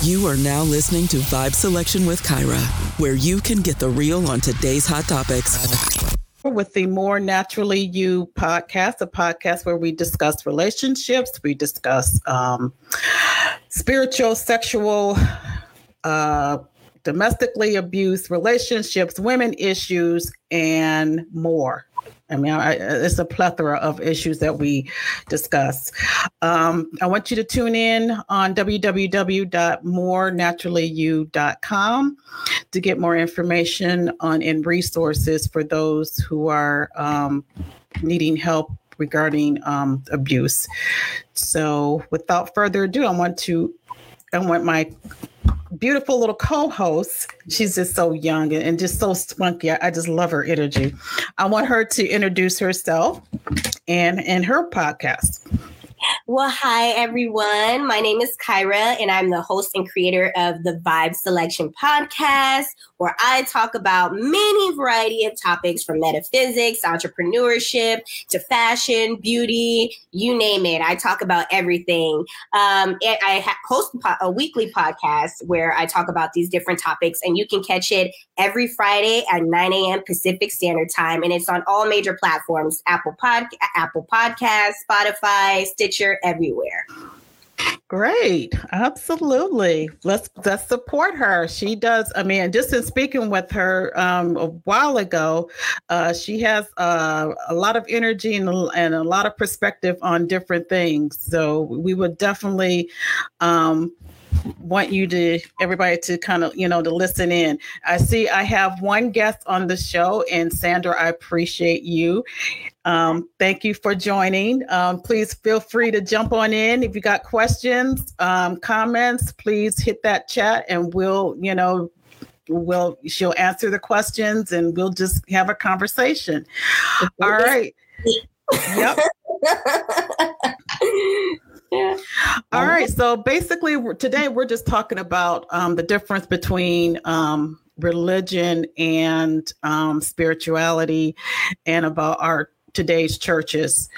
You are now listening to Vibe Selection with Kyra, where you can get the real on today's hot topics. With the More Naturally You podcast, a podcast where we discuss relationships, we discuss spiritual, sexual, domestically abused relationships, women issues, and more. I mean, it's a plethora of issues that we discuss. I want you to tune in on www.morenaturallyyou.com to get more information on and resources for those who are needing help regarding abuse. So without further ado, I want my beautiful little co-host. She's just so young and just so spunky. I just love her energy. I want her to introduce herself and her podcast. Well, hi, everyone. My name is Kyra, and I'm the host and creator of the Vibe Selection Podcast, where I talk about many variety of topics from metaphysics, entrepreneurship, to fashion, beauty, you name it. I talk about everything. I host a weekly podcast where I talk about these different topics, and you can catch it every Friday at 9 a.m. Pacific Standard Time, and it's on all major platforms, Apple Podcasts, Spotify, Stitcher, everywhere. Great. Absolutely. Let's support her. She does. I mean, just in speaking with her a while ago, she has a lot of energy and a lot of perspective on different things. So we would definitely want everybody to kind of, to listen in. I have one guest on the show, and Sandra, I appreciate you. Thank you for joining. Please feel free to jump on in. If you got questions, comments, please hit that chat and she'll answer the questions and we'll just have a conversation. All right. Yep. Yeah. All right. So basically today we're just talking about the difference between religion and spirituality, and about our today's churches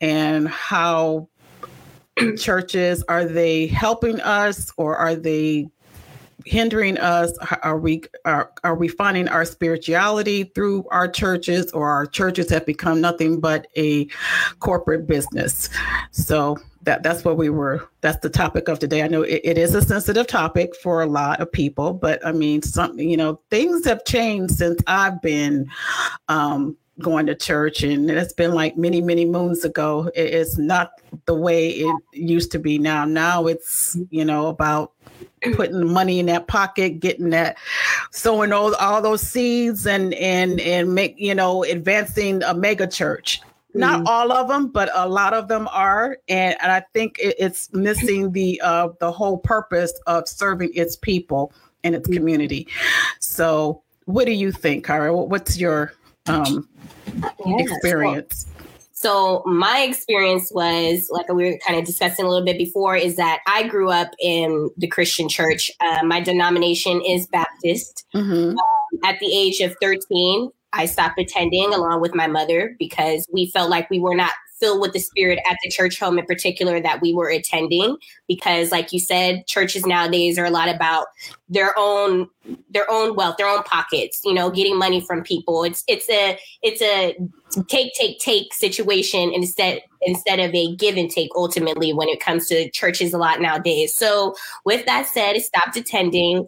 and how churches, are they helping us or are they hindering us? Are we finding our spirituality through our churches, or our churches have become nothing but a corporate business? So that's the topic of today. I know it is a sensitive topic for a lot of people, but I mean, things have changed since I've been going to church, and it's been like many, many moons ago. It's not the way it used to be now. Now it's, about putting money in that pocket, getting that, sowing all those seeds and make, advancing a mega church. Not all of them, but a lot of them are. And I think it's missing the whole purpose of serving its people and its community. So what do you think, Kyra? What's your experience? So my experience was, like we were kind of discussing a little bit before, is that I grew up in the Christian church. My denomination is Baptist. Mm-hmm. At the age of 13, I stopped attending along with my mother because we felt like we were not filled with the spirit at the church home in particular that we were attending, because like you said, churches nowadays are a lot about their own wealth, their own pockets, getting money from people. It's a take situation instead of a give and take ultimately when it comes to churches a lot nowadays. So with that said, I stopped attending.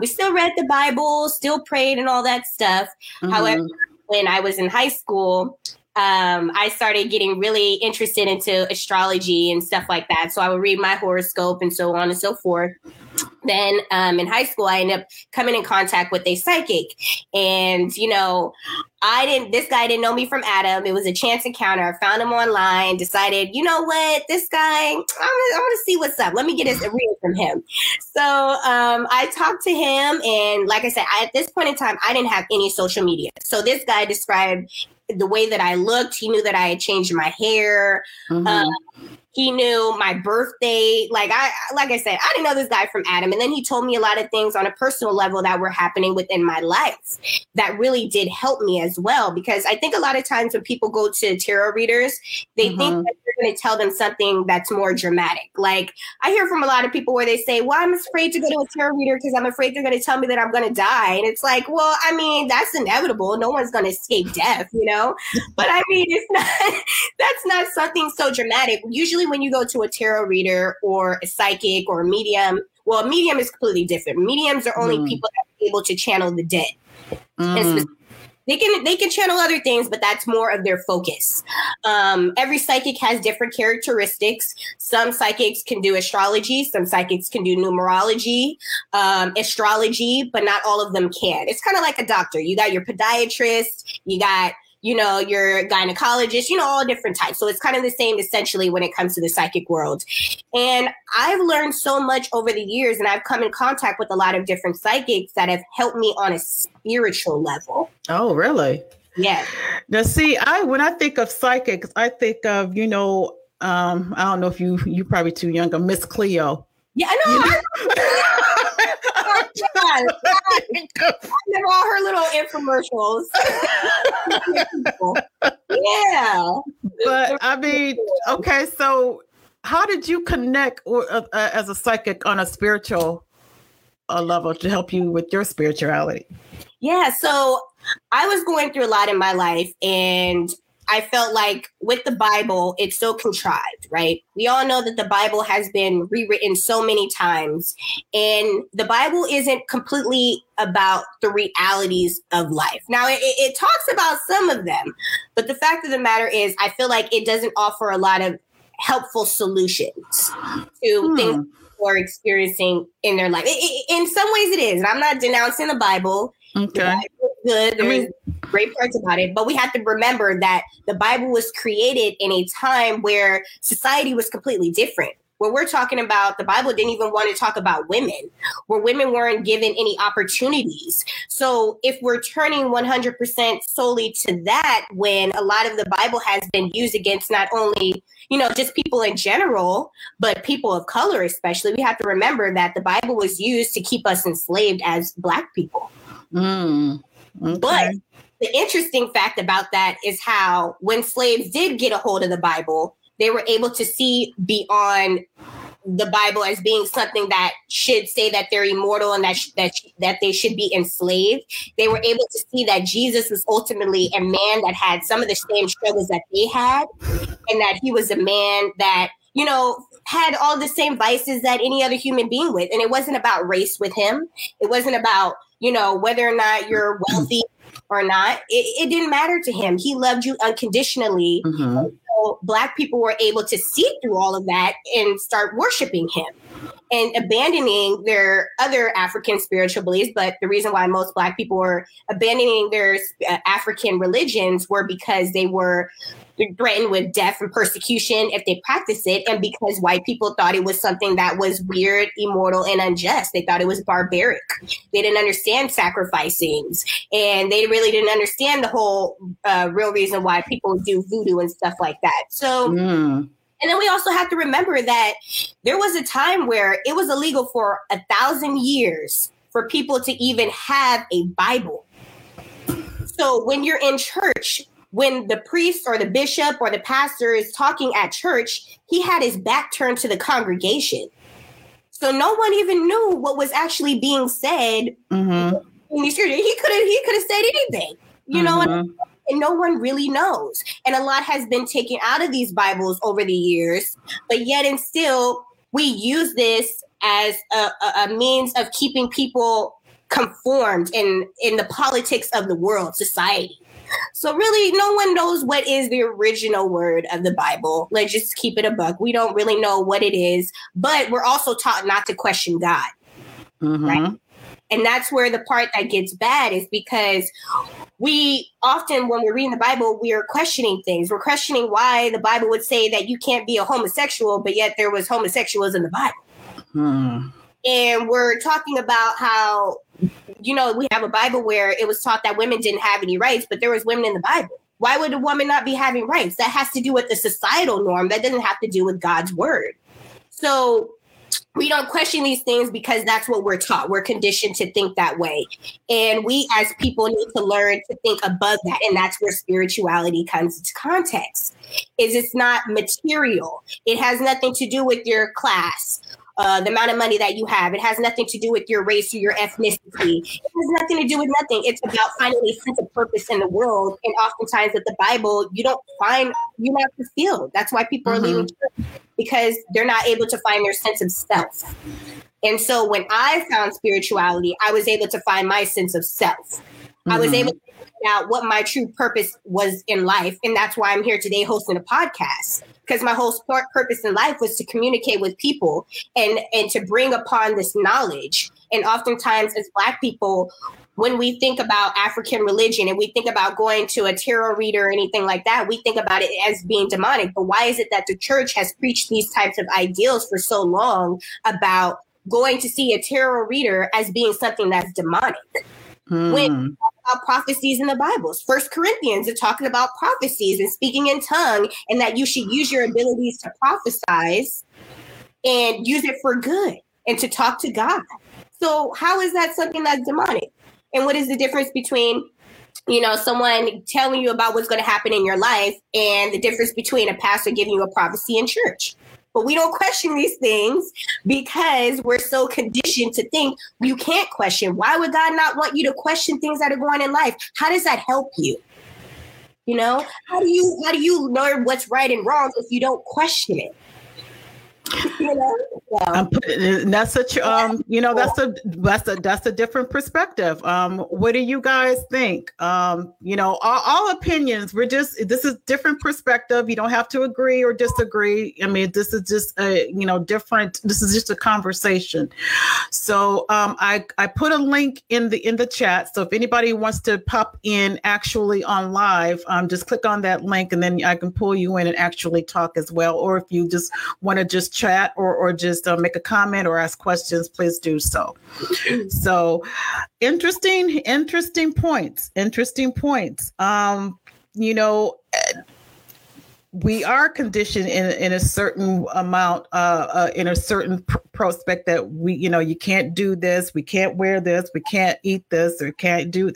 We still read the Bible, still prayed and all that stuff. Mm-hmm. However, when I was in high school, I started getting really interested into astrology and stuff like that. So I would read my horoscope and so on and so forth. Then in high school, I ended up coming in contact with a psychic. And, this guy didn't know me from Adam. It was a chance encounter. I found him online, decided, you know what, this guy, I want to see what's up. Let me get a read from him. So I talked to him. And like I said, at this point in time, I didn't have any social media. So this guy described the way that I looked. He knew that I had changed my hair. Mm-hmm. He knew my birthday. Like I said, I didn't know this guy from Adam. And then he told me a lot of things on a personal level that were happening within my life that really did help me as well. Because I think a lot of times when people go to tarot readers, they think that they're going to tell them something that's more dramatic. Like I hear from a lot of people where they say, well, I'm afraid to go to a tarot reader because I'm afraid they're going to tell me that I'm going to die. And it's like, well, I mean, that's inevitable. No one's going to escape death, you know? But I mean, it's not, that's not something so dramatic. Usually when you go to a tarot reader or a psychic or a medium, well, a medium is completely different. Mediums are only people that are able to channel the dead. They can channel other things, but that's more of their focus. Every psychic has different characteristics. Some psychics can do astrology. Some psychics can do numerology, astrology, but not all of them can. It's kind of like a doctor. You got your podiatrist, you got, you know, your gynecologist, you know, all different types. So it's kind of the same essentially when it comes to the psychic world. And I've learned so much over the years, and I've come in contact with a lot of different psychics that have helped me on a spiritual level. Oh, really? Yeah. Now, see, when I think of psychics, I think of, you know, I don't know if you're probably too young, a Miss Cleo. Yeah, I know. I remember all her little infomercials. Yeah. But I mean, okay, so how did you connect as a psychic on a spiritual level to help you with your spirituality? Yeah, so I was going through a lot in my life, and I felt like with the Bible, it's so contrived, right? We all know that the Bible has been rewritten so many times, and the Bible isn't completely about the realities of life. Now, it talks about some of them, but the fact of the matter is, I feel like it doesn't offer a lot of helpful solutions to things people are experiencing in their life. In some ways, it is, and I'm not denouncing the Bible. Okay. Yeah, it's good. There's great parts about it, but we have to remember that the Bible was created in a time where society was completely different. Where we're talking about, the Bible didn't even want to talk about women, where women weren't given any opportunities. So if we're turning 100% solely to that, when a lot of the Bible has been used against not only, you know, just people in general, but people of color especially, we have to remember that the Bible was used to keep us enslaved as Black people. Okay. But the interesting fact about that is how when slaves did get a hold of the Bible, they were able to see beyond the Bible as being something that should say that they're immortal and that they should be enslaved. They were able to see that Jesus was ultimately a man that had some of the same struggles that they had, and that he was a man that, you know, had all the same vices that any other human being with. And it wasn't about race with him. It wasn't about, you know, whether or not you're wealthy or not, it didn't matter to him. He loved you unconditionally. So Black people were able to see through all of that and start worshiping him and abandoning their other African spiritual beliefs. But the reason why most Black people were abandoning their African religions were because they were threatened with death and persecution if they practiced it, and because white people thought it was something that was weird, immoral, and unjust. They thought it was barbaric. They didn't understand sacrificings, and they really didn't understand the whole real reason why people do voodoo and stuff like that. So... And then we also have to remember that there was a time where it was illegal for 1,000 years for people to even have a Bible. So when you're in church, when the priest or the bishop or the pastor is talking at church, he had his back turned to the congregation. So no one even knew what was actually being said. He could have said anything, you know what I mean? And no one really knows. And a lot has been taken out of these Bibles over the years, but yet and still we use this as a means of keeping people conformed in the politics of the world, society. So really, no one knows what is the original word of the Bible. Let's just keep it a buck. We don't really know what it is, but we're also taught not to question God, right? And that's where the part that gets bad is because we often, when we're reading the Bible, we are questioning things. We're questioning why the Bible would say that you can't be a homosexual, but yet there was homosexuals in the Bible. And we're talking about how, you know, we have a Bible where it was taught that women didn't have any rights, but there was women in the Bible. Why would a woman not be having rights? That has to do with the societal norm. That doesn't have to do with God's word. So we don't question these things because that's what we're taught. We're conditioned to think that way. And we as people need to learn to think above that. And that's where spirituality comes into context. Is it's not material. It has nothing to do with your class, the amount of money that you have. It has nothing to do with your race or your ethnicity. It has nothing to do with nothing. It's about finding a sense of purpose in the world. And oftentimes with the Bible, you don't find, you're not fulfilled. That's why people are leaving church, because they're not able to find their sense of self. And so when I found spirituality, I was able to find my sense of self. I was able to find out what my true purpose was in life. And that's why I'm here today hosting a podcast, because my whole purpose in life was to communicate with people and to bring upon this knowledge. And oftentimes as Black people, when we think about African religion and we think about going to a tarot reader or anything like that, we think about it as being demonic. But why is it that the church has preached these types of ideals for so long about going to see a tarot reader as being something that's demonic? When we talk about prophecies in the Bibles, 1 Corinthians is talking about prophecies and speaking in tongue, and that you should use your abilities to prophesize and use it for good and to talk to God. So how is that something that's demonic? And what is the difference between, you know, someone telling you about what's going to happen in your life and the difference between a pastor giving you a prophecy in church? But we don't question these things because we're so conditioned to think you can't question. Why would God not want you to question things that are going in life? How does that help you? You know, how do you learn what's right and wrong if you don't question it? You know, so. That's a different perspective. What do you guys think? You know, all opinions. This is different perspective. You don't have to agree or disagree. I mean, this is just different. This is just a conversation. So I put a link in the chat. So if anybody wants to pop in actually on live, just click on that link and then I can pull you in and actually talk as well. Or if you just want to just chat or just make a comment or ask questions, please do so. So interesting points. We are conditioned in a certain amount, in a certain prospect that we, you can't do this, we can't wear this, we can't eat this, or can't do,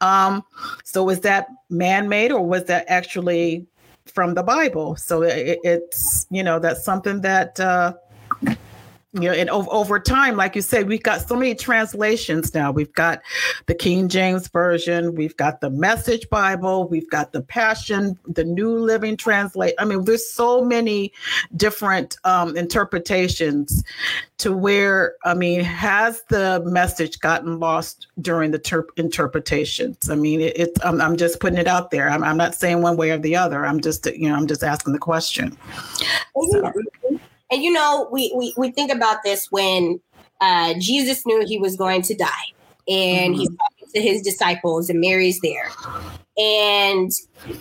so was that man-made or was that actually from the Bible? So it's, that's something that, and over time, like you said, we've got so many translations now. We've got the King James Version, we've got the Message Bible, we've got the Passion, the New Living Translation. I mean, there's so many different interpretations to where, has the message gotten lost during the interpretations? I mean, I'm just putting it out there. I'm not saying one way or the other. I'm just asking the question. So. And, we think about this when Jesus knew he was going to die, and he's talking to his disciples and Mary's there. And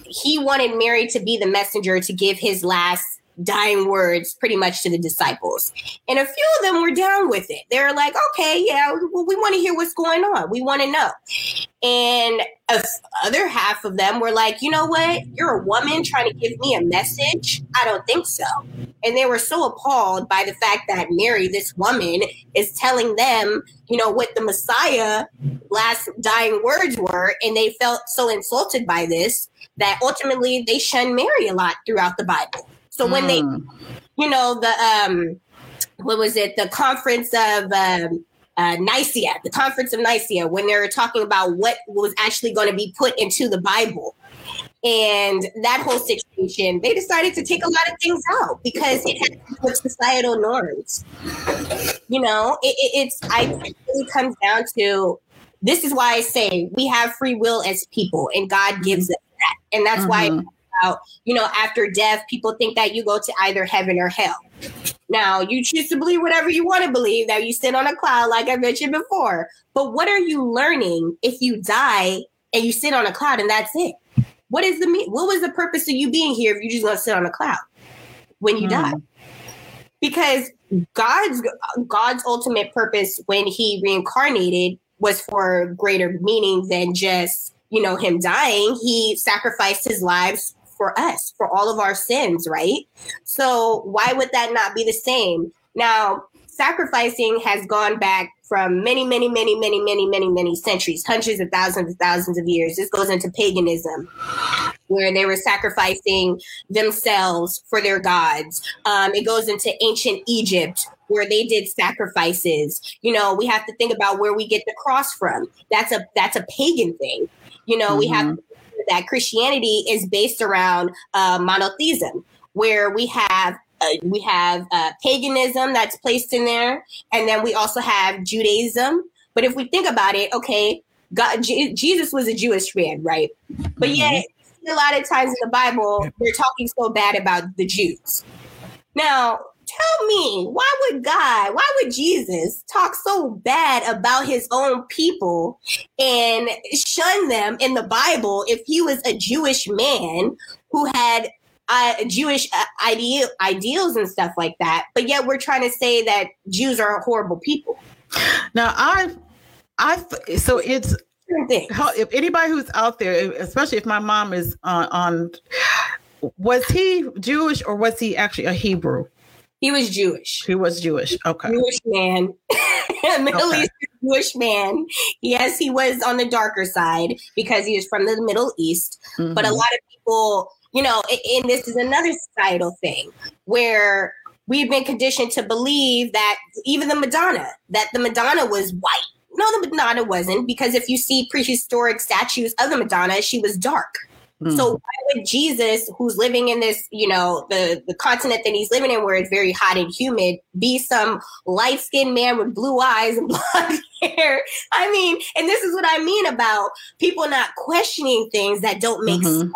he wanted Mary to be the messenger to give his last dying words pretty much to the disciples. And a few of them were down with it. They were like, okay, yeah, well, we want to hear what's going on. We want to know. And other half of them were like, you know what? You're a woman trying to give me a message? I don't think so. And they were so appalled by the fact that Mary, this woman, is telling them, what the Messiah last dying words were. And they felt so insulted by this that ultimately they shun Mary a lot throughout the Bible. So when they, the conference of Nicaea, when they were talking about what was actually going to be put into the Bible and that whole situation, they decided to take a lot of things out because it had to do with societal norms. It really comes down to, this is why I say we have free will as people and God gives us that. And that's why after death, people think that you go to either heaven or hell. Now, you choose to believe whatever you want to believe, that you sit on a cloud, like I mentioned before. But what are you learning if you die and you sit on a cloud and that's it? What was the purpose of you being here if you're just going to sit on a cloud when you die? Because God's ultimate purpose when he reincarnated was for greater meaning than just you know, him dying, he sacrificed his lives for us, for all of our sins, right? So why would that not be the same? Now, sacrificing has gone back from many centuries, hundreds of thousands and thousands of years. This goes into paganism, where they were sacrificing themselves for their gods. It goes into ancient Egypt, where they did sacrifices. You know, we have to think about where we get the cross from. That's a pagan thing. You know, we have to think that Christianity is based around monotheism, where we have paganism that's placed in there. And then we also have Judaism. But if we think about it, okay, God, Jesus was a Jewish man, right? But yet, a lot of times in the Bible, they're talking so bad about the Jews. Now, tell me, why would Jesus talk so bad about his own people and shun them in the Bible if he was a Jewish man who had Jewish ideals and stuff like that? But yet we're trying to say that Jews are horrible people. Now, so it's, if anybody who's out there, especially if my mom is on, was he Jewish or was he actually a Hebrew? He was Jewish. He was Jewish. Okay. Jewish man. Middle Eastern Jewish man. Yes, he was on the darker side because he was from the Middle East. Mm-hmm. But a lot of people, you know, and this is another societal thing where we've been conditioned to believe that even the Madonna was white. No, the Madonna wasn't, because if you see prehistoric statues of the Madonna, she was dark. Mm. So why would Jesus, who's living in this, you know, the continent that he's living in where it's very hot and humid, be some light-skinned man with blue eyes and blonde hair? I mean, and this is what I mean about people not questioning things that don't make sense.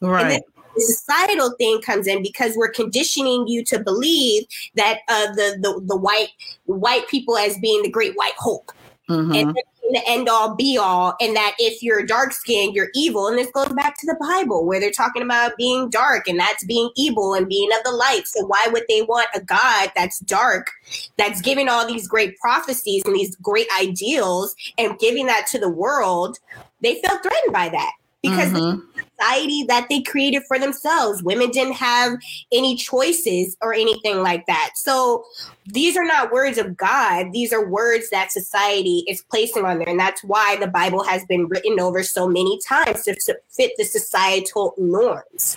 Right. The societal thing comes in because we're conditioning you to believe that the white people as being the great white hope. Mm-hmm. And the end all be all, and that if you're dark skinned, you're evil. And this goes back to the Bible where they're talking about being dark, and that's being evil and being of the light. So why would they want a God that's dark, that's giving all these great prophecies and these great ideals and giving that to the world? They felt threatened by that because the society that they created for themselves, women didn't have any choices or anything like that. So these are not words of God. These are words that society is placing on there. And that's why the Bible has been written over so many times to fit the societal norms.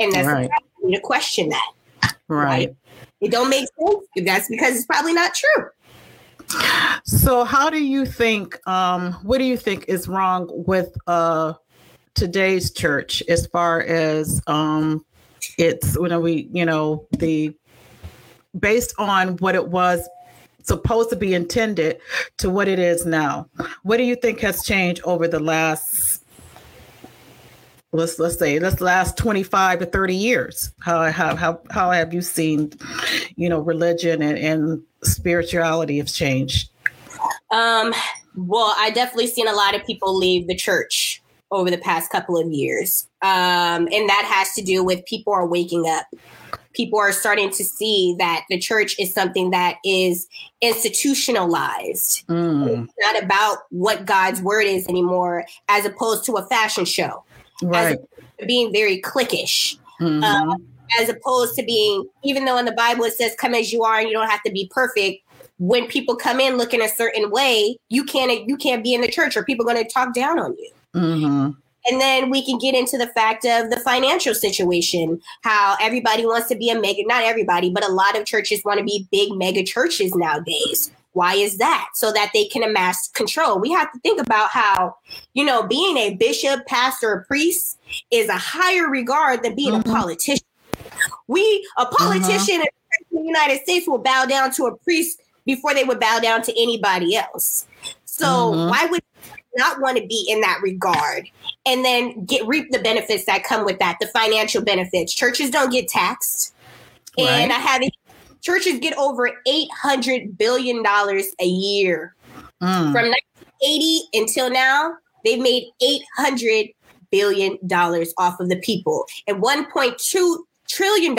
And that's right. You need to question that. Right. It don't make sense. That's because it's probably not true. So how do you think, what do you think is wrong with today's church as far as it's, you know, based on what it was supposed to be intended to what it is now? What do you think has changed over the last, last 25 to 30 years? How have you seen, you know, religion and spirituality have changed? Well, I definitely seen a lot of people leave the church over the past couple of years. And that has to do with people are waking up. People are starting to see that the church is something that is institutionalized. Mm. It's not about what God's word is anymore, as opposed to a fashion show. Right. As being very cliquish. Mm-hmm. As opposed to being, even though in the Bible it says, come as you are and you don't have to be perfect. When people come in looking a certain way, you can't be in the church or people are going to talk down on you. Mm-hmm. And then we can get into the fact of the financial situation, how everybody wants to be a mega, not everybody, but a lot of churches want to be big mega churches nowadays. Why is that? So that they can amass control. We have to think about how, you know, being a bishop, pastor, priest is a higher regard than being a politician. A politician in the United States will bow down to a priest before they would bow down to anybody else. So why would not want to be in that regard and then reap the benefits that come with that, the financial benefits? Churches don't get taxed. Right. And churches get over $800 billion a year. Mm. From 1980 until now, they've made $800 billion off of the people, and $1.2 trillion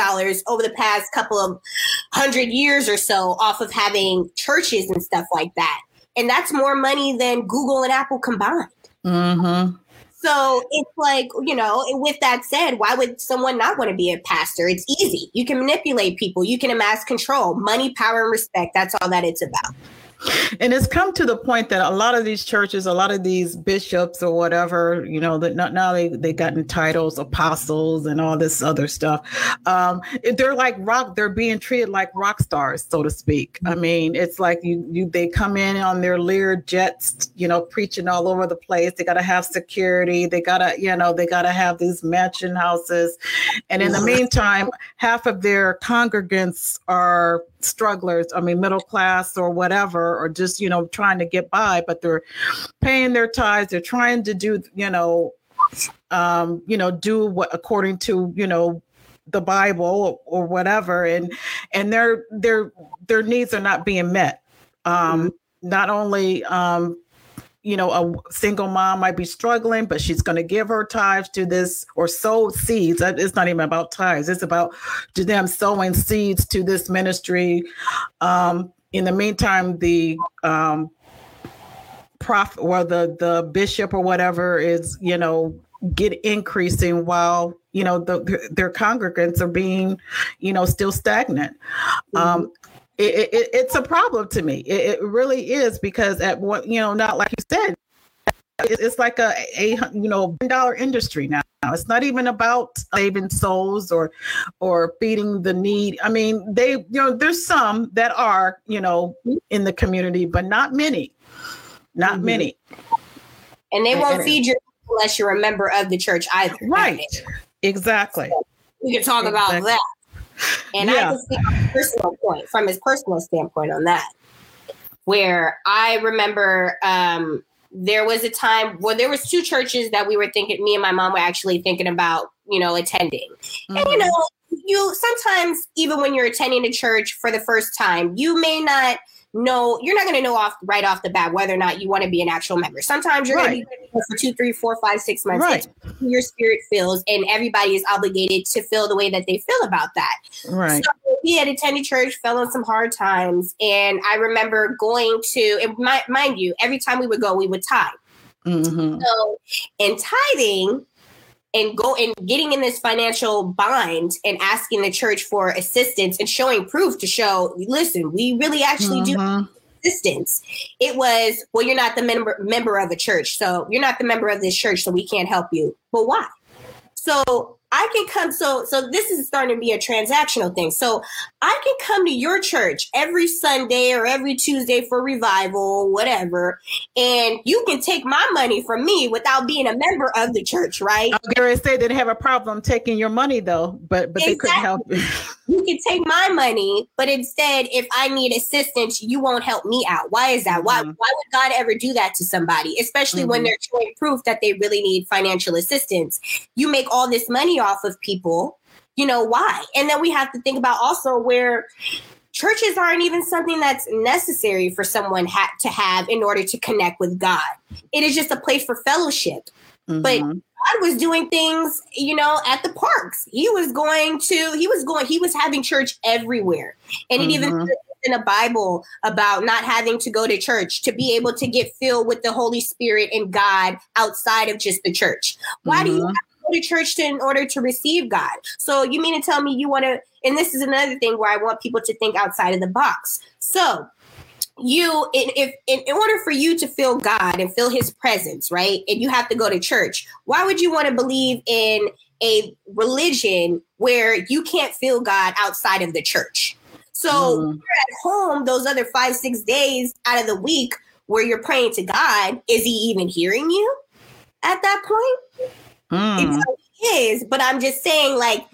over the past couple of 100 years or so off of having churches and stuff like that. And that's more money than Google and Apple combined. Mm-hmm. So it's like, you know, with that said, why would someone not want to be a pastor? It's easy. You can manipulate people. You can amass control, money, power, and respect. That's all that it's about. And it's come to the point that a lot of these churches, a lot of these bishops or whatever, you know, that now they've gotten titles, apostles and all this other stuff. They're like rock. They're being treated like rock stars, so to speak. I mean, it's like they come in on their Lear jets, you know, preaching all over the place. They got to have security. They got to have these mansion houses. And in the meantime, half of their congregants are strugglers. I mean, middle class or whatever, or just, you know, trying to get by, but they're paying their tithes. They're trying to do, do what according to, you know, the Bible or whatever. And their needs are not being met. Not only, you know, a single mom might be struggling, but she's going to give her tithes to this or sow seeds. It's not even about tithes. It's about to them sowing seeds to this ministry. In the meantime, the prophet or the bishop or whatever is, you know, increasing while, you know, their congregants are being, you know, still stagnant. It's a problem to me. It really is, because at what, you know, not like you said, it's like a $1 industry now. It's not even about saving souls or feeding the need. I mean, there's some that are, you know, in the community, but not many, not many. And they won't feed you unless you're a member of the church either. Right. Exactly. So we can talk about that. And yeah. I can see my personal point from his personal standpoint on that, where I remember there was a time where there was two churches that we were thinking, me and my mom were actually thinking about, you know, attending. Mm-hmm. And, you know, you sometimes, even when you're attending a church for the first time, you may not know, you're not going to know right off the bat whether or not you want to be an actual member. Sometimes you're going to be there for 2, 3, 4, 5, 6 months. Right. Your spirit feels, and everybody is obligated to feel the way that they feel about that. Right. So we had attended church, fell on some hard times, and I remember going to, and mind you, every time we would go, we would tithe. Mm-hmm. So, and tithing and go and getting in this financial bind and asking the church for assistance and showing proof to show, listen, we really actually do assistance. It was, well, you're not the member of a church. So you're not the member of this church, so we can't help you. But why? So I can come. So this is starting to be a transactional thing. So I can come to your church every Sunday or every Tuesday for revival, whatever. And you can take my money from me without being a member of the church. Right. I was going to say they have a problem taking your money, though, but exactly. They couldn't help you. You can take my money, but instead, if I need assistance, you won't help me out. Why is that? Why would God ever do that to somebody, especially when they're showing proof that they really need financial assistance? You make all this money off of people, you know, why? And then we have to think about also where churches aren't even something that's necessary for someone to have in order to connect with God. It is just a place for fellowship. Mm-hmm. But God was doing things, you know, at the parks. He was having church everywhere. And it even in the Bible about not having to go to church to be able to get filled with the Holy Spirit and God outside of just the church. Why do you have to church in order to receive God? So you mean to tell me you want to, and this is another thing where I want people to think outside of the box. So you, if in order for you to feel God and feel his presence, right, and you have to go to church, why would you want to believe in a religion where you can't feel God outside of the church? So you're at home those other 5-6 days out of the week where you're praying to God. Is he even hearing you at that point? It is, but I'm just saying, like,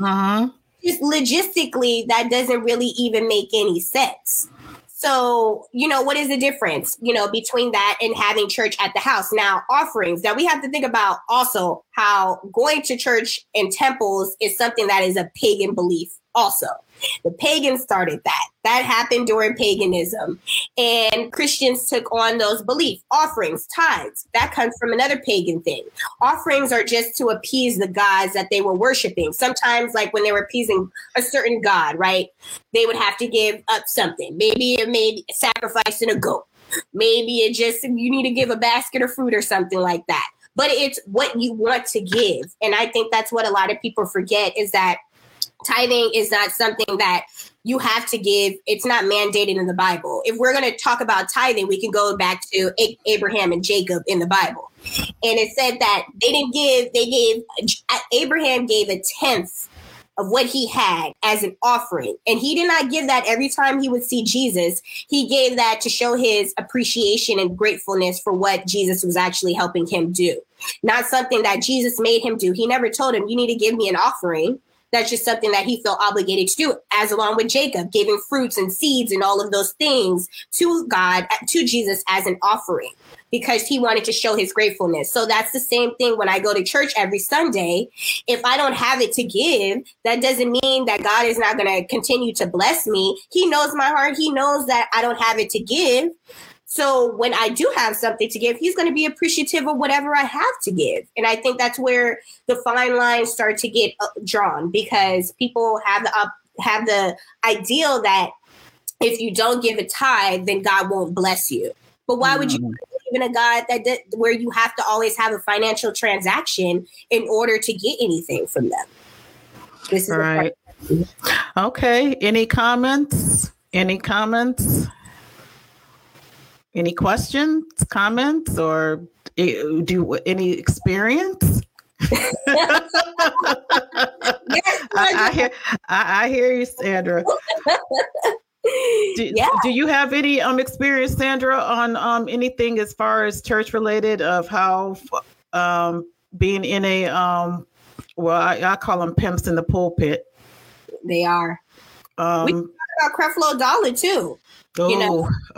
just logistically, that doesn't really even make any sense. So, you know, what is the difference, you know, between that and having church at the house? Now, offerings that we have to think about also, how going to church and temples is something that is a pagan belief. Also, the pagans started that. That happened during paganism, and Christians took on those beliefs. Offerings, tithes, that comes from another pagan thing. Offerings are just to appease the gods that they were worshiping. Sometimes, like when they were appeasing a certain god, right, they would have to give up something. Maybe it made sacrificing a goat. Maybe it just, you need to give a basket of fruit or something like that. but it's what you want to give. And I think that's what a lot of people forget, is that tithing is not something that you have to give. It's not mandated in the Bible. If we're going to talk about tithing, we can go back to Abraham and Jacob in the Bible. And it said that they didn't give, they gave, Abraham gave a tenth of what he had as an offering. And he did not give that every time he would see Jesus. He gave that to show his appreciation and gratefulness for what Jesus was actually helping him do. Not something that Jesus made him do. He never told him, you need to give me an offering. That's just something that he felt obligated to do, as along with Jacob, giving fruits and seeds and all of those things to God, to Jesus as an offering, because he wanted to show his gratefulness. So that's the same thing when I go to church every Sunday. If I don't have it to give, that doesn't mean that God is not going to continue to bless me. He knows my heart. He knows that I don't have it to give. So when I do have something to give, he's going to be appreciative of whatever I have to give. And I think that's where the fine lines start to get drawn, because people have the ideal that if you don't give a tithe, then God won't bless you. But why would you believe in a God that where you have to always have a financial transaction in order to get anything from them? This is right. Okay. Any comments? Any questions, comments, or do any experience? I hear you, Sandra. Do you have any experience, Sandra, on anything as far as church related of how being in a I call them pimps in the pulpit? They are. We talked about Creflo Dollar too. This guy,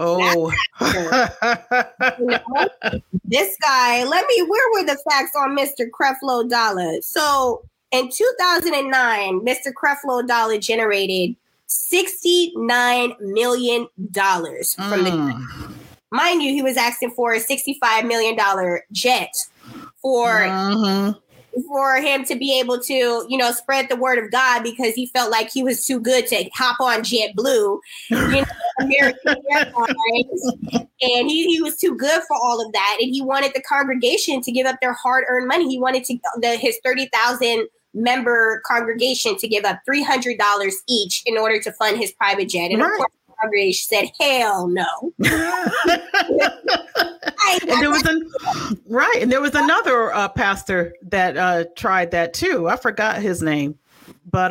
where were the facts on Mr. Creflo Dollar? So in 2009, Mr. Creflo Dollar generated $69 million from the government. Mind you, he was asking for a $65 million jet for him to be able to, spread the word of God, because he felt like he was too good to hop on JetBlue, American Airlines, and he was too good for all of that. And he wanted the congregation to give up their hard-earned money. He wanted his 30,000 member congregation to give up $300 each in order to fund his private jet. And of course, the congregation said, "Hell no." And there was another pastor that tried that too. I forgot his name, but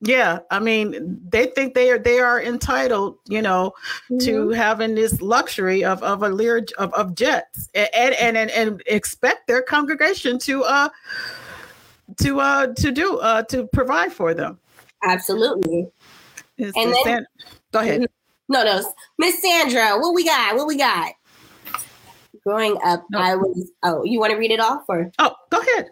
they think they are entitled, to having this luxury of a lear of jets, and expect their congregation to provide for them. Absolutely. Go ahead. No, Miss Sandra, what we got? Growing up, you want to read it off? Or? Oh, go ahead.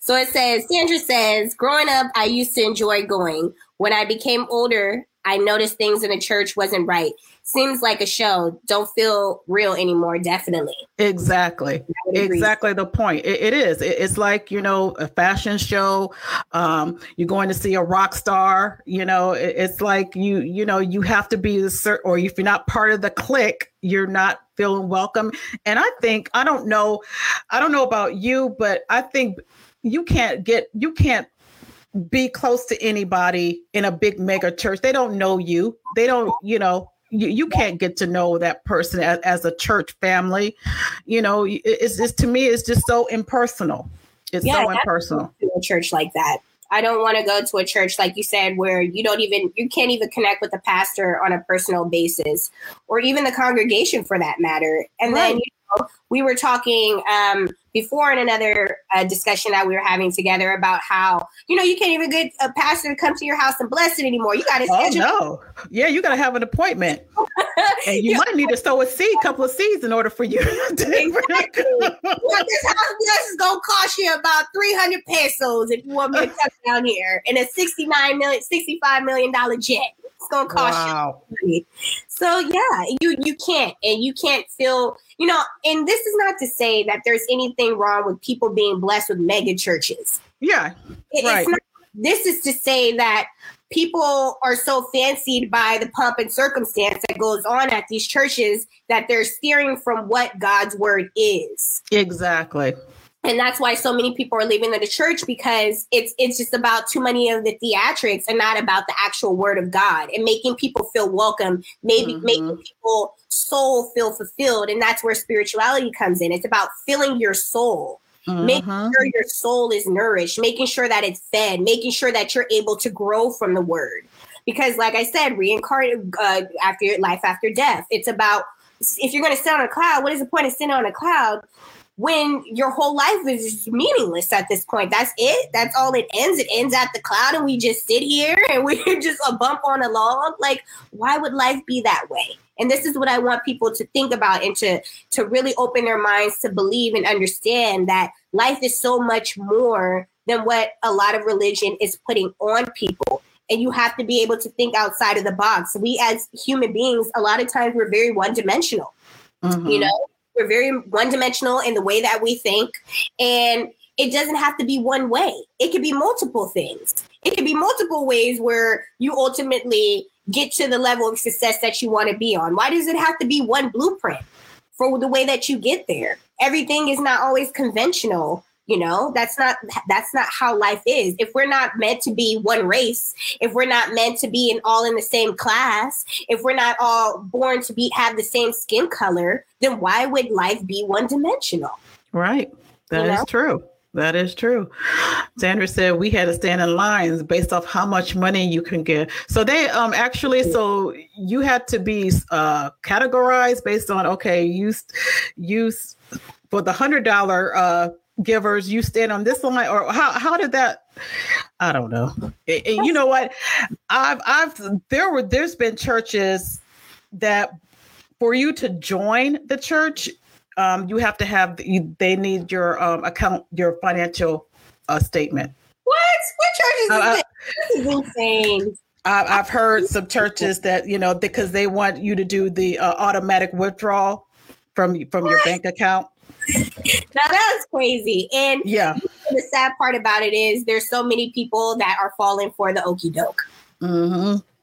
So it says, Sandra says, growing up, I used to enjoy going. When I became older, I noticed things in the church wasn't right. Seems like a show. Don't feel real anymore. Definitely. Exactly the point. It is. It's like, a fashion show. You're going to see a rock star. It's like you have to be or if you're not part of the clique, you're not feeling welcome. And I think, I don't know about you, but I think you can't be close to anybody in a big mega church. They don't know you. They don't, you can't get to know that person as a church family. It's just, to me, it's just so impersonal. It's so impersonal. A church like that. I don't want to go to a church, like you said, where you can't even connect with the pastor on a personal basis, or even the congregation for that matter. And right. Then, we were talking before in another discussion that we were having together about how, you can't even get a pastor to come to your house and bless it anymore. You got to schedule. Oh, no. Yeah, you got to have an appointment. And you might need to sow a couple of seeds in order for you to. Exactly. This house bless is going to cost you about 300 pesos if you want me to come down here in a $65 million jet. It's going to cost you. So, you can't. And you can't feel... and this is not to say that there's anything wrong with people being blessed with mega churches. Yeah, right. This is to say that people are so fancied by the pomp and circumstance that goes on at these churches that they're steering from what God's word is. Exactly. And that's why so many people are leaving the church, because it's just about too many of the theatrics and not about the actual word of God and making people feel welcome, maybe making people's soul feel fulfilled. And that's where spirituality comes in. It's about filling your soul. Making sure your soul is nourished, making sure that it's fed, making sure that you're able to grow from the word. Because like I said, reincarnate after life, after death. It's about, if you're going to sit on a cloud, what is the point of sitting on a cloud when your whole life is meaningless at this point? That's it. That's all it ends. It ends at the cloud and we just sit here and we're just a bump on a log. Like, why would life be that way? And this is what I want people to think about and to really open their minds to believe and understand that life is so much more than what a lot of religion is putting on people. And you have to be able to think outside of the box. We as human beings, a lot of times we're very one-dimensional, you know, we're very one-dimensional in the way that we think. And it doesn't have to be one way. It could be multiple things. It could be multiple ways where you ultimately get to the level of success that you want to be on. Why does it have to be one blueprint for the way that you get there? Everything is not always conventional. You know, that's not how life is. If we're not meant to be one race, if we're not meant to be in all in the same class, if we're not all born to have the same skin color, then why would life be one dimensional? Right. That is true. That is true. Sandra said we had to stand in lines based off how much money you can get. So they so you had to be categorized based on, okay, you for the $100 givers, you stand on this line, or how did that? I don't know. And you know what? There's been churches that for you to join the church, you have to have, they need your account, your financial statement. What church is this? This is insane. I've heard some churches that, you know, because they want you to do the automatic withdrawal from your bank account. Now that's crazy. And yeah, the sad part about it is there's so many people that are falling for the okie doke.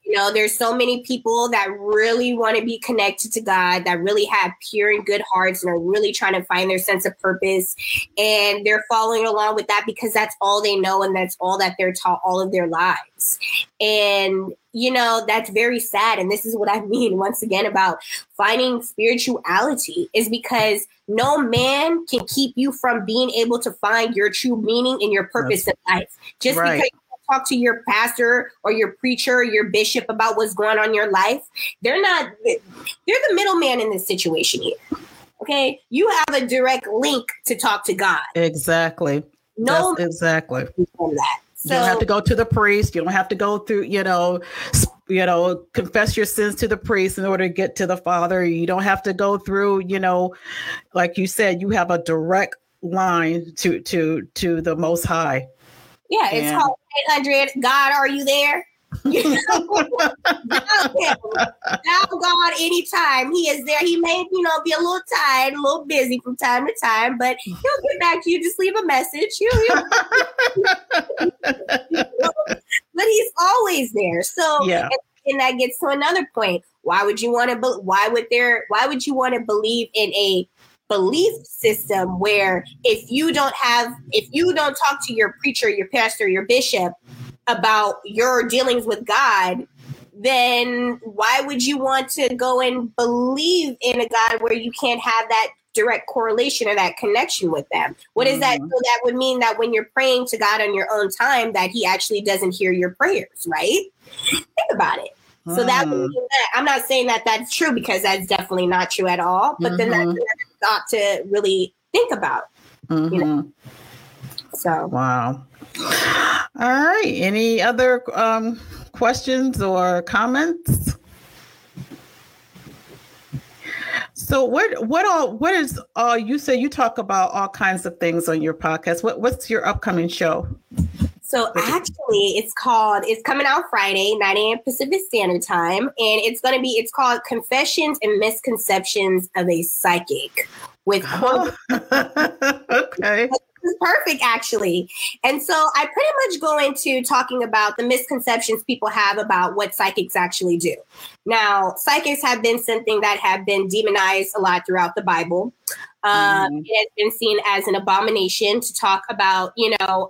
You know, there's so many people that really want to be connected to God, that really have pure and good hearts and are really trying to find their sense of purpose. And they're following along with that because that's all they know and that's all that they're taught all of their lives. And, you know, that's very sad. And this is what I mean, once again, about finding spirituality is because no man can keep you from being able to find your true meaning and your purpose in life. Just because talk to your pastor or your preacher, or your bishop about what's going on in your life. They're the middleman in this situation here. Okay. You have a direct link to talk to God. Exactly. No, that's exactly. That. So, you don't have to go to the priest. You don't have to go through, you know, confess your sins to the priest in order to get to the Father. You don't have to go through, you know, like you said, you have a direct line to the Most High. Yeah, it's called 800. God, are you there? You know, God, anytime he is there. He may, you know, be a little tired, a little busy from time to time, but he'll get back to you. Just leave a message. But he's always there. So yeah. And that gets to another point. Why would you want to believe in a belief system where if you don't talk to your preacher, your pastor, your bishop about your dealings with God, then why would you want to go and believe in a God where you can't have that direct correlation or that connection with them? What is that? So that would mean that when you're praying to God on your own time, that he actually doesn't hear your prayers, right? Think about it. So that would mean that. I'm not saying that that's true, because that's definitely not true at all. But then that's another thought to really think about. You know. So wow. All right. Any other questions or comments? So what is you say you talk about all kinds of things on your podcast. What's your upcoming show? So actually, it's coming out Friday, 9 a.m. Pacific Standard Time. And it's called Confessions and Misconceptions of a Psychic. With okay. This is perfect, actually. And so I pretty much go into talking about the misconceptions people have about what psychics actually do. Now, psychics have been something that have been demonized a lot throughout the Bible. It has been seen as an abomination to talk about, you know,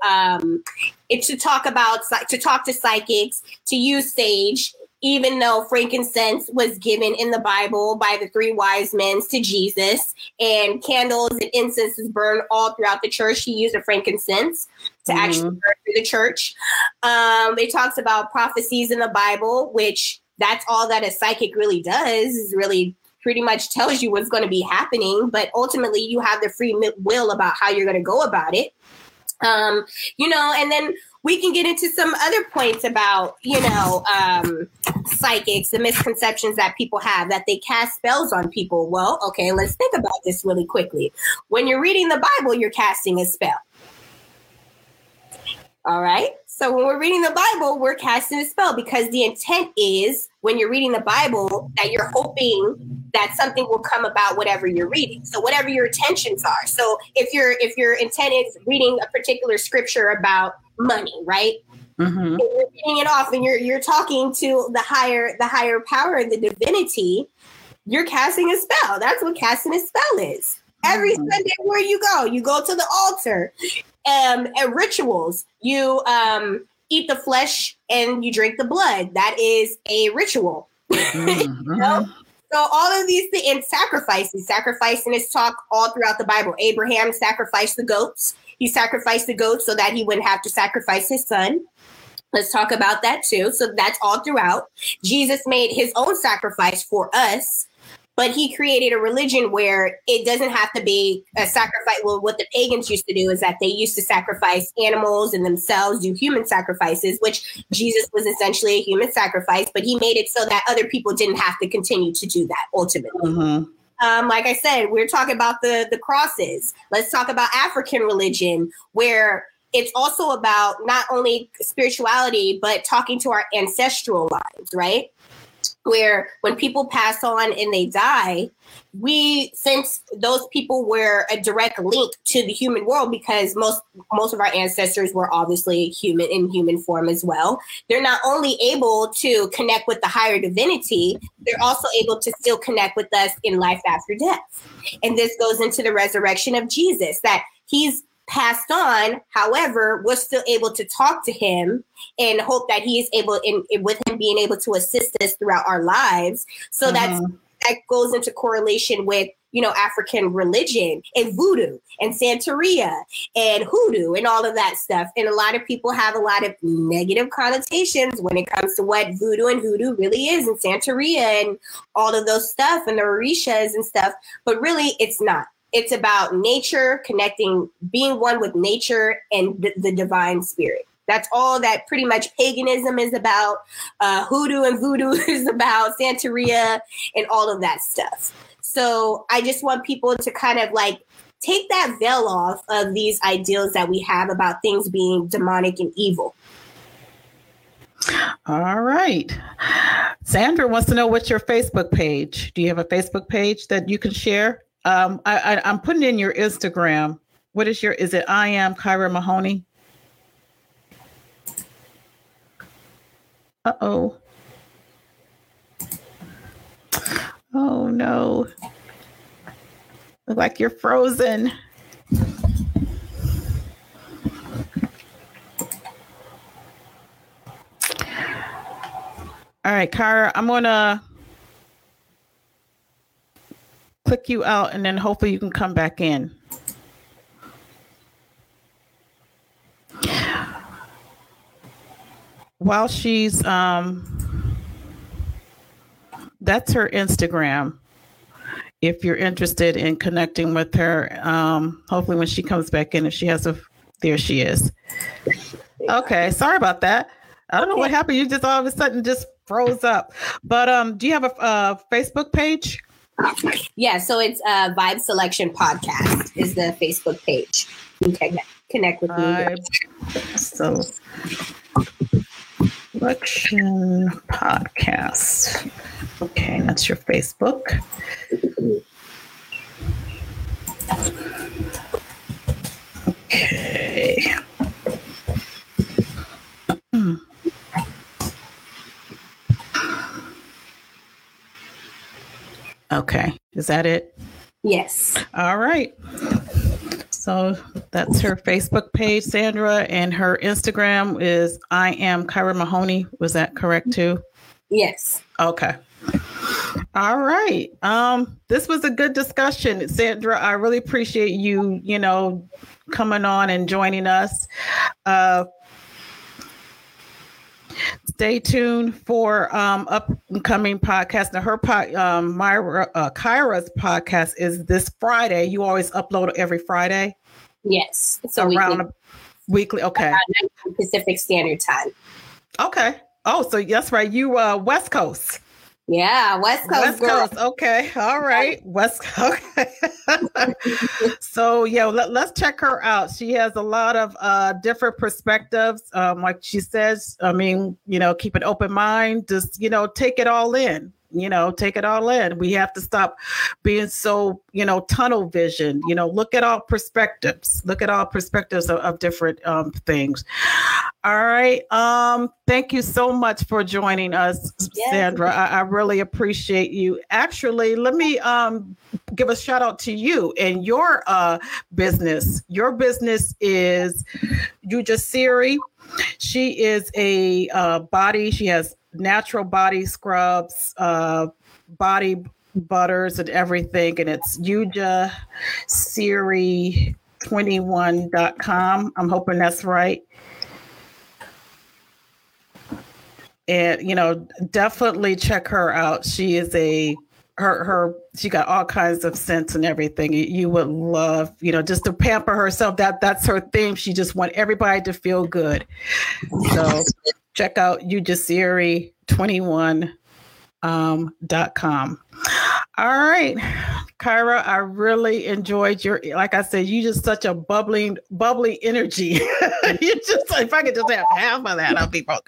to talk to psychics, to use sage, even though frankincense was given in the Bible by the three wise men to Jesus, and candles and incenses burned all throughout the church. He used a frankincense to actually burn through the church. It talks about prophecies in the Bible, which that's all that a psychic really does, is really pretty much tells you what's going to be happening. But ultimately, you have the free will about how you're going to go about it. And then we can get into some other points about, psychics, the misconceptions that people have, that they cast spells on people. Well, okay, let's think about this really quickly. When you're reading the Bible, you're casting a spell. All right. So when we're reading the Bible, we're casting a spell, because the intent is, when you're reading the Bible, that you're hoping that something will come about whatever you're reading. So whatever your intentions are. So if your intent is reading a particular scripture about money, right? Mm-hmm. If you're reading it off and you're talking to the higher power and the divinity, you're casting a spell. That's what casting a spell is. Every Sunday, where you go to the altar, and rituals, you eat the flesh and you drink the blood. That is a ritual. Mm-hmm. You know? So all of these things, and sacrificing is talked all throughout the Bible. Abraham sacrificed the goats. He sacrificed the goats so that he wouldn't have to sacrifice his son. Let's talk about that too. So that's all throughout. Jesus made his own sacrifice for us. But he created a religion where it doesn't have to be a sacrifice. Well, what the pagans used to do is that they used to sacrifice animals and themselves, do human sacrifices, which Jesus was essentially a human sacrifice. But he made it so that other people didn't have to continue to do that ultimately. Mm-hmm. Like I said, we're talking about the crosses. Let's talk about African religion, where it's also about not only spirituality, but talking to our ancestral lines, right? Where when people pass on and they die, since those people were a direct link to the human world, because most of our ancestors were obviously in human form as well, they're not only able to connect with the higher divinity, they're also able to still connect with us in life after death. And this goes into the resurrection of Jesus, that he's passed on, however, we're still able to talk to him and hope that he is able, and with him being able to assist us throughout our lives. So that goes into correlation with, African religion and voodoo and Santeria and hoodoo and all of that stuff. And a lot of people have a lot of negative connotations when it comes to what voodoo and hoodoo really is, and Santeria and all of those stuff and the orishas and stuff. But really, it's not. It's about nature, connecting, being one with nature and the divine spirit. That's all that pretty much paganism is about. Hoodoo and voodoo is about, Santeria and all of that stuff. So I just want people to kind of like take that veil off of these ideals that we have about things being demonic and evil. All right. Sandra wants to know, what's your Facebook page? Do you have a Facebook page that you can share? I'm putting in your Instagram. What is your? Is it I Am Kyra Mahoney? Oh no! Look like you're frozen. All right, Kyra, I'm gonna click you out, and then hopefully you can come back in. While she's, that's her Instagram. If you're interested in connecting with her, hopefully when she comes back in, if she has there she is. Okay. Sorry about that. I don't know what happened. You just all of a sudden just froze up, but, do you have a Facebook page? Yeah, so it's Vibe Selection Podcast is the Facebook page. You can connect with me. So Selection Podcast. Okay, that's your Facebook. Okay. Okay. Is that it? Yes. All right. So that's her Facebook page, Sandra, and her Instagram is I am Kyra Mahoney. Was that correct too? Yes. Okay. All right. This was a good discussion, Sandra. I really appreciate you, coming on and joining us. Stay tuned for upcoming podcast. Now, her Kyra's podcast is this Friday. You always upload every Friday? Yes. It's weekly. Okay. Pacific Standard Time. Okay. Oh, so that's right. You West Coast. Yeah, West Coast. West Coast. Okay. All right. West Coast. So, yeah, let's check her out. She has a lot of different perspectives. Like she says, keep an open mind. Just, take it all in. Take it all in. We have to stop being so, tunnel vision. Look at all perspectives. Look at all perspectives of different things. All right. Thank you so much for joining us, Sandra. I really appreciate you. Actually, let me give a shout out to you and your business. Your business is Yujasiri. She is a body. She has natural body scrubs, body butters, and everything. And it's yujasiri21.com. I'm hoping that's right. And, definitely check her out. She is she got all kinds of scents and everything. You would love, just to pamper herself. That's her theme. She just wants everybody to feel good. So check out yujasiri21.com. All right, Kyra, I really enjoyed like I said, you just such a bubbly energy. You just, if I could just have half of that, I'll be broke.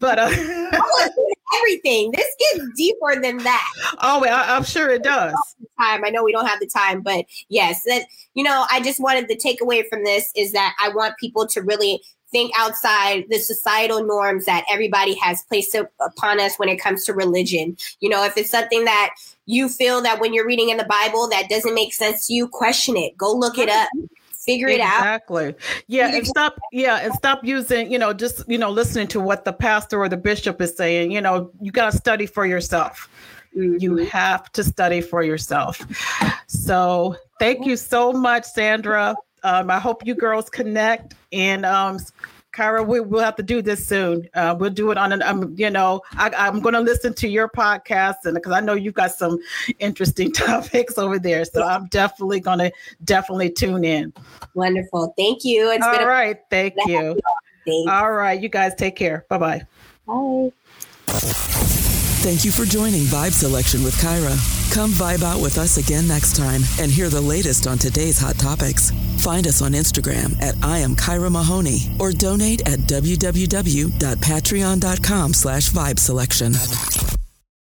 But everything. This gets deeper than that. Oh, I'm sure it does. I know we don't have the time, but yes, that I just wanted the takeaway from this is that I want people to really think outside the societal norms that everybody has placed upon us when it comes to religion. If it's something that you feel that when you're reading in the Bible that doesn't make sense to you, question it. Go look it up. Figure it out. Exactly. Yeah. And stop. Yeah. And stop using, listening to what the pastor or the bishop is saying. You got to study for yourself. Mm-hmm. You have to study for yourself. So thank you so much, Sandra. I hope you girls connect, and Kyra, we'll have to do this soon. We'll do it on I'm going to listen to your podcast, and because I know you've got some interesting topics over there, so I'm definitely going to tune in. Wonderful, thank you. It's all right, thank you. All right, you guys take care. Bye bye. Bye. Thank you for joining Vibe Selection with Kyra. Come vibe out with us again next time and hear the latest on today's hot topics. Find us on Instagram at I am Kyra Mahoney or donate at www.patreon.com/vibeselection.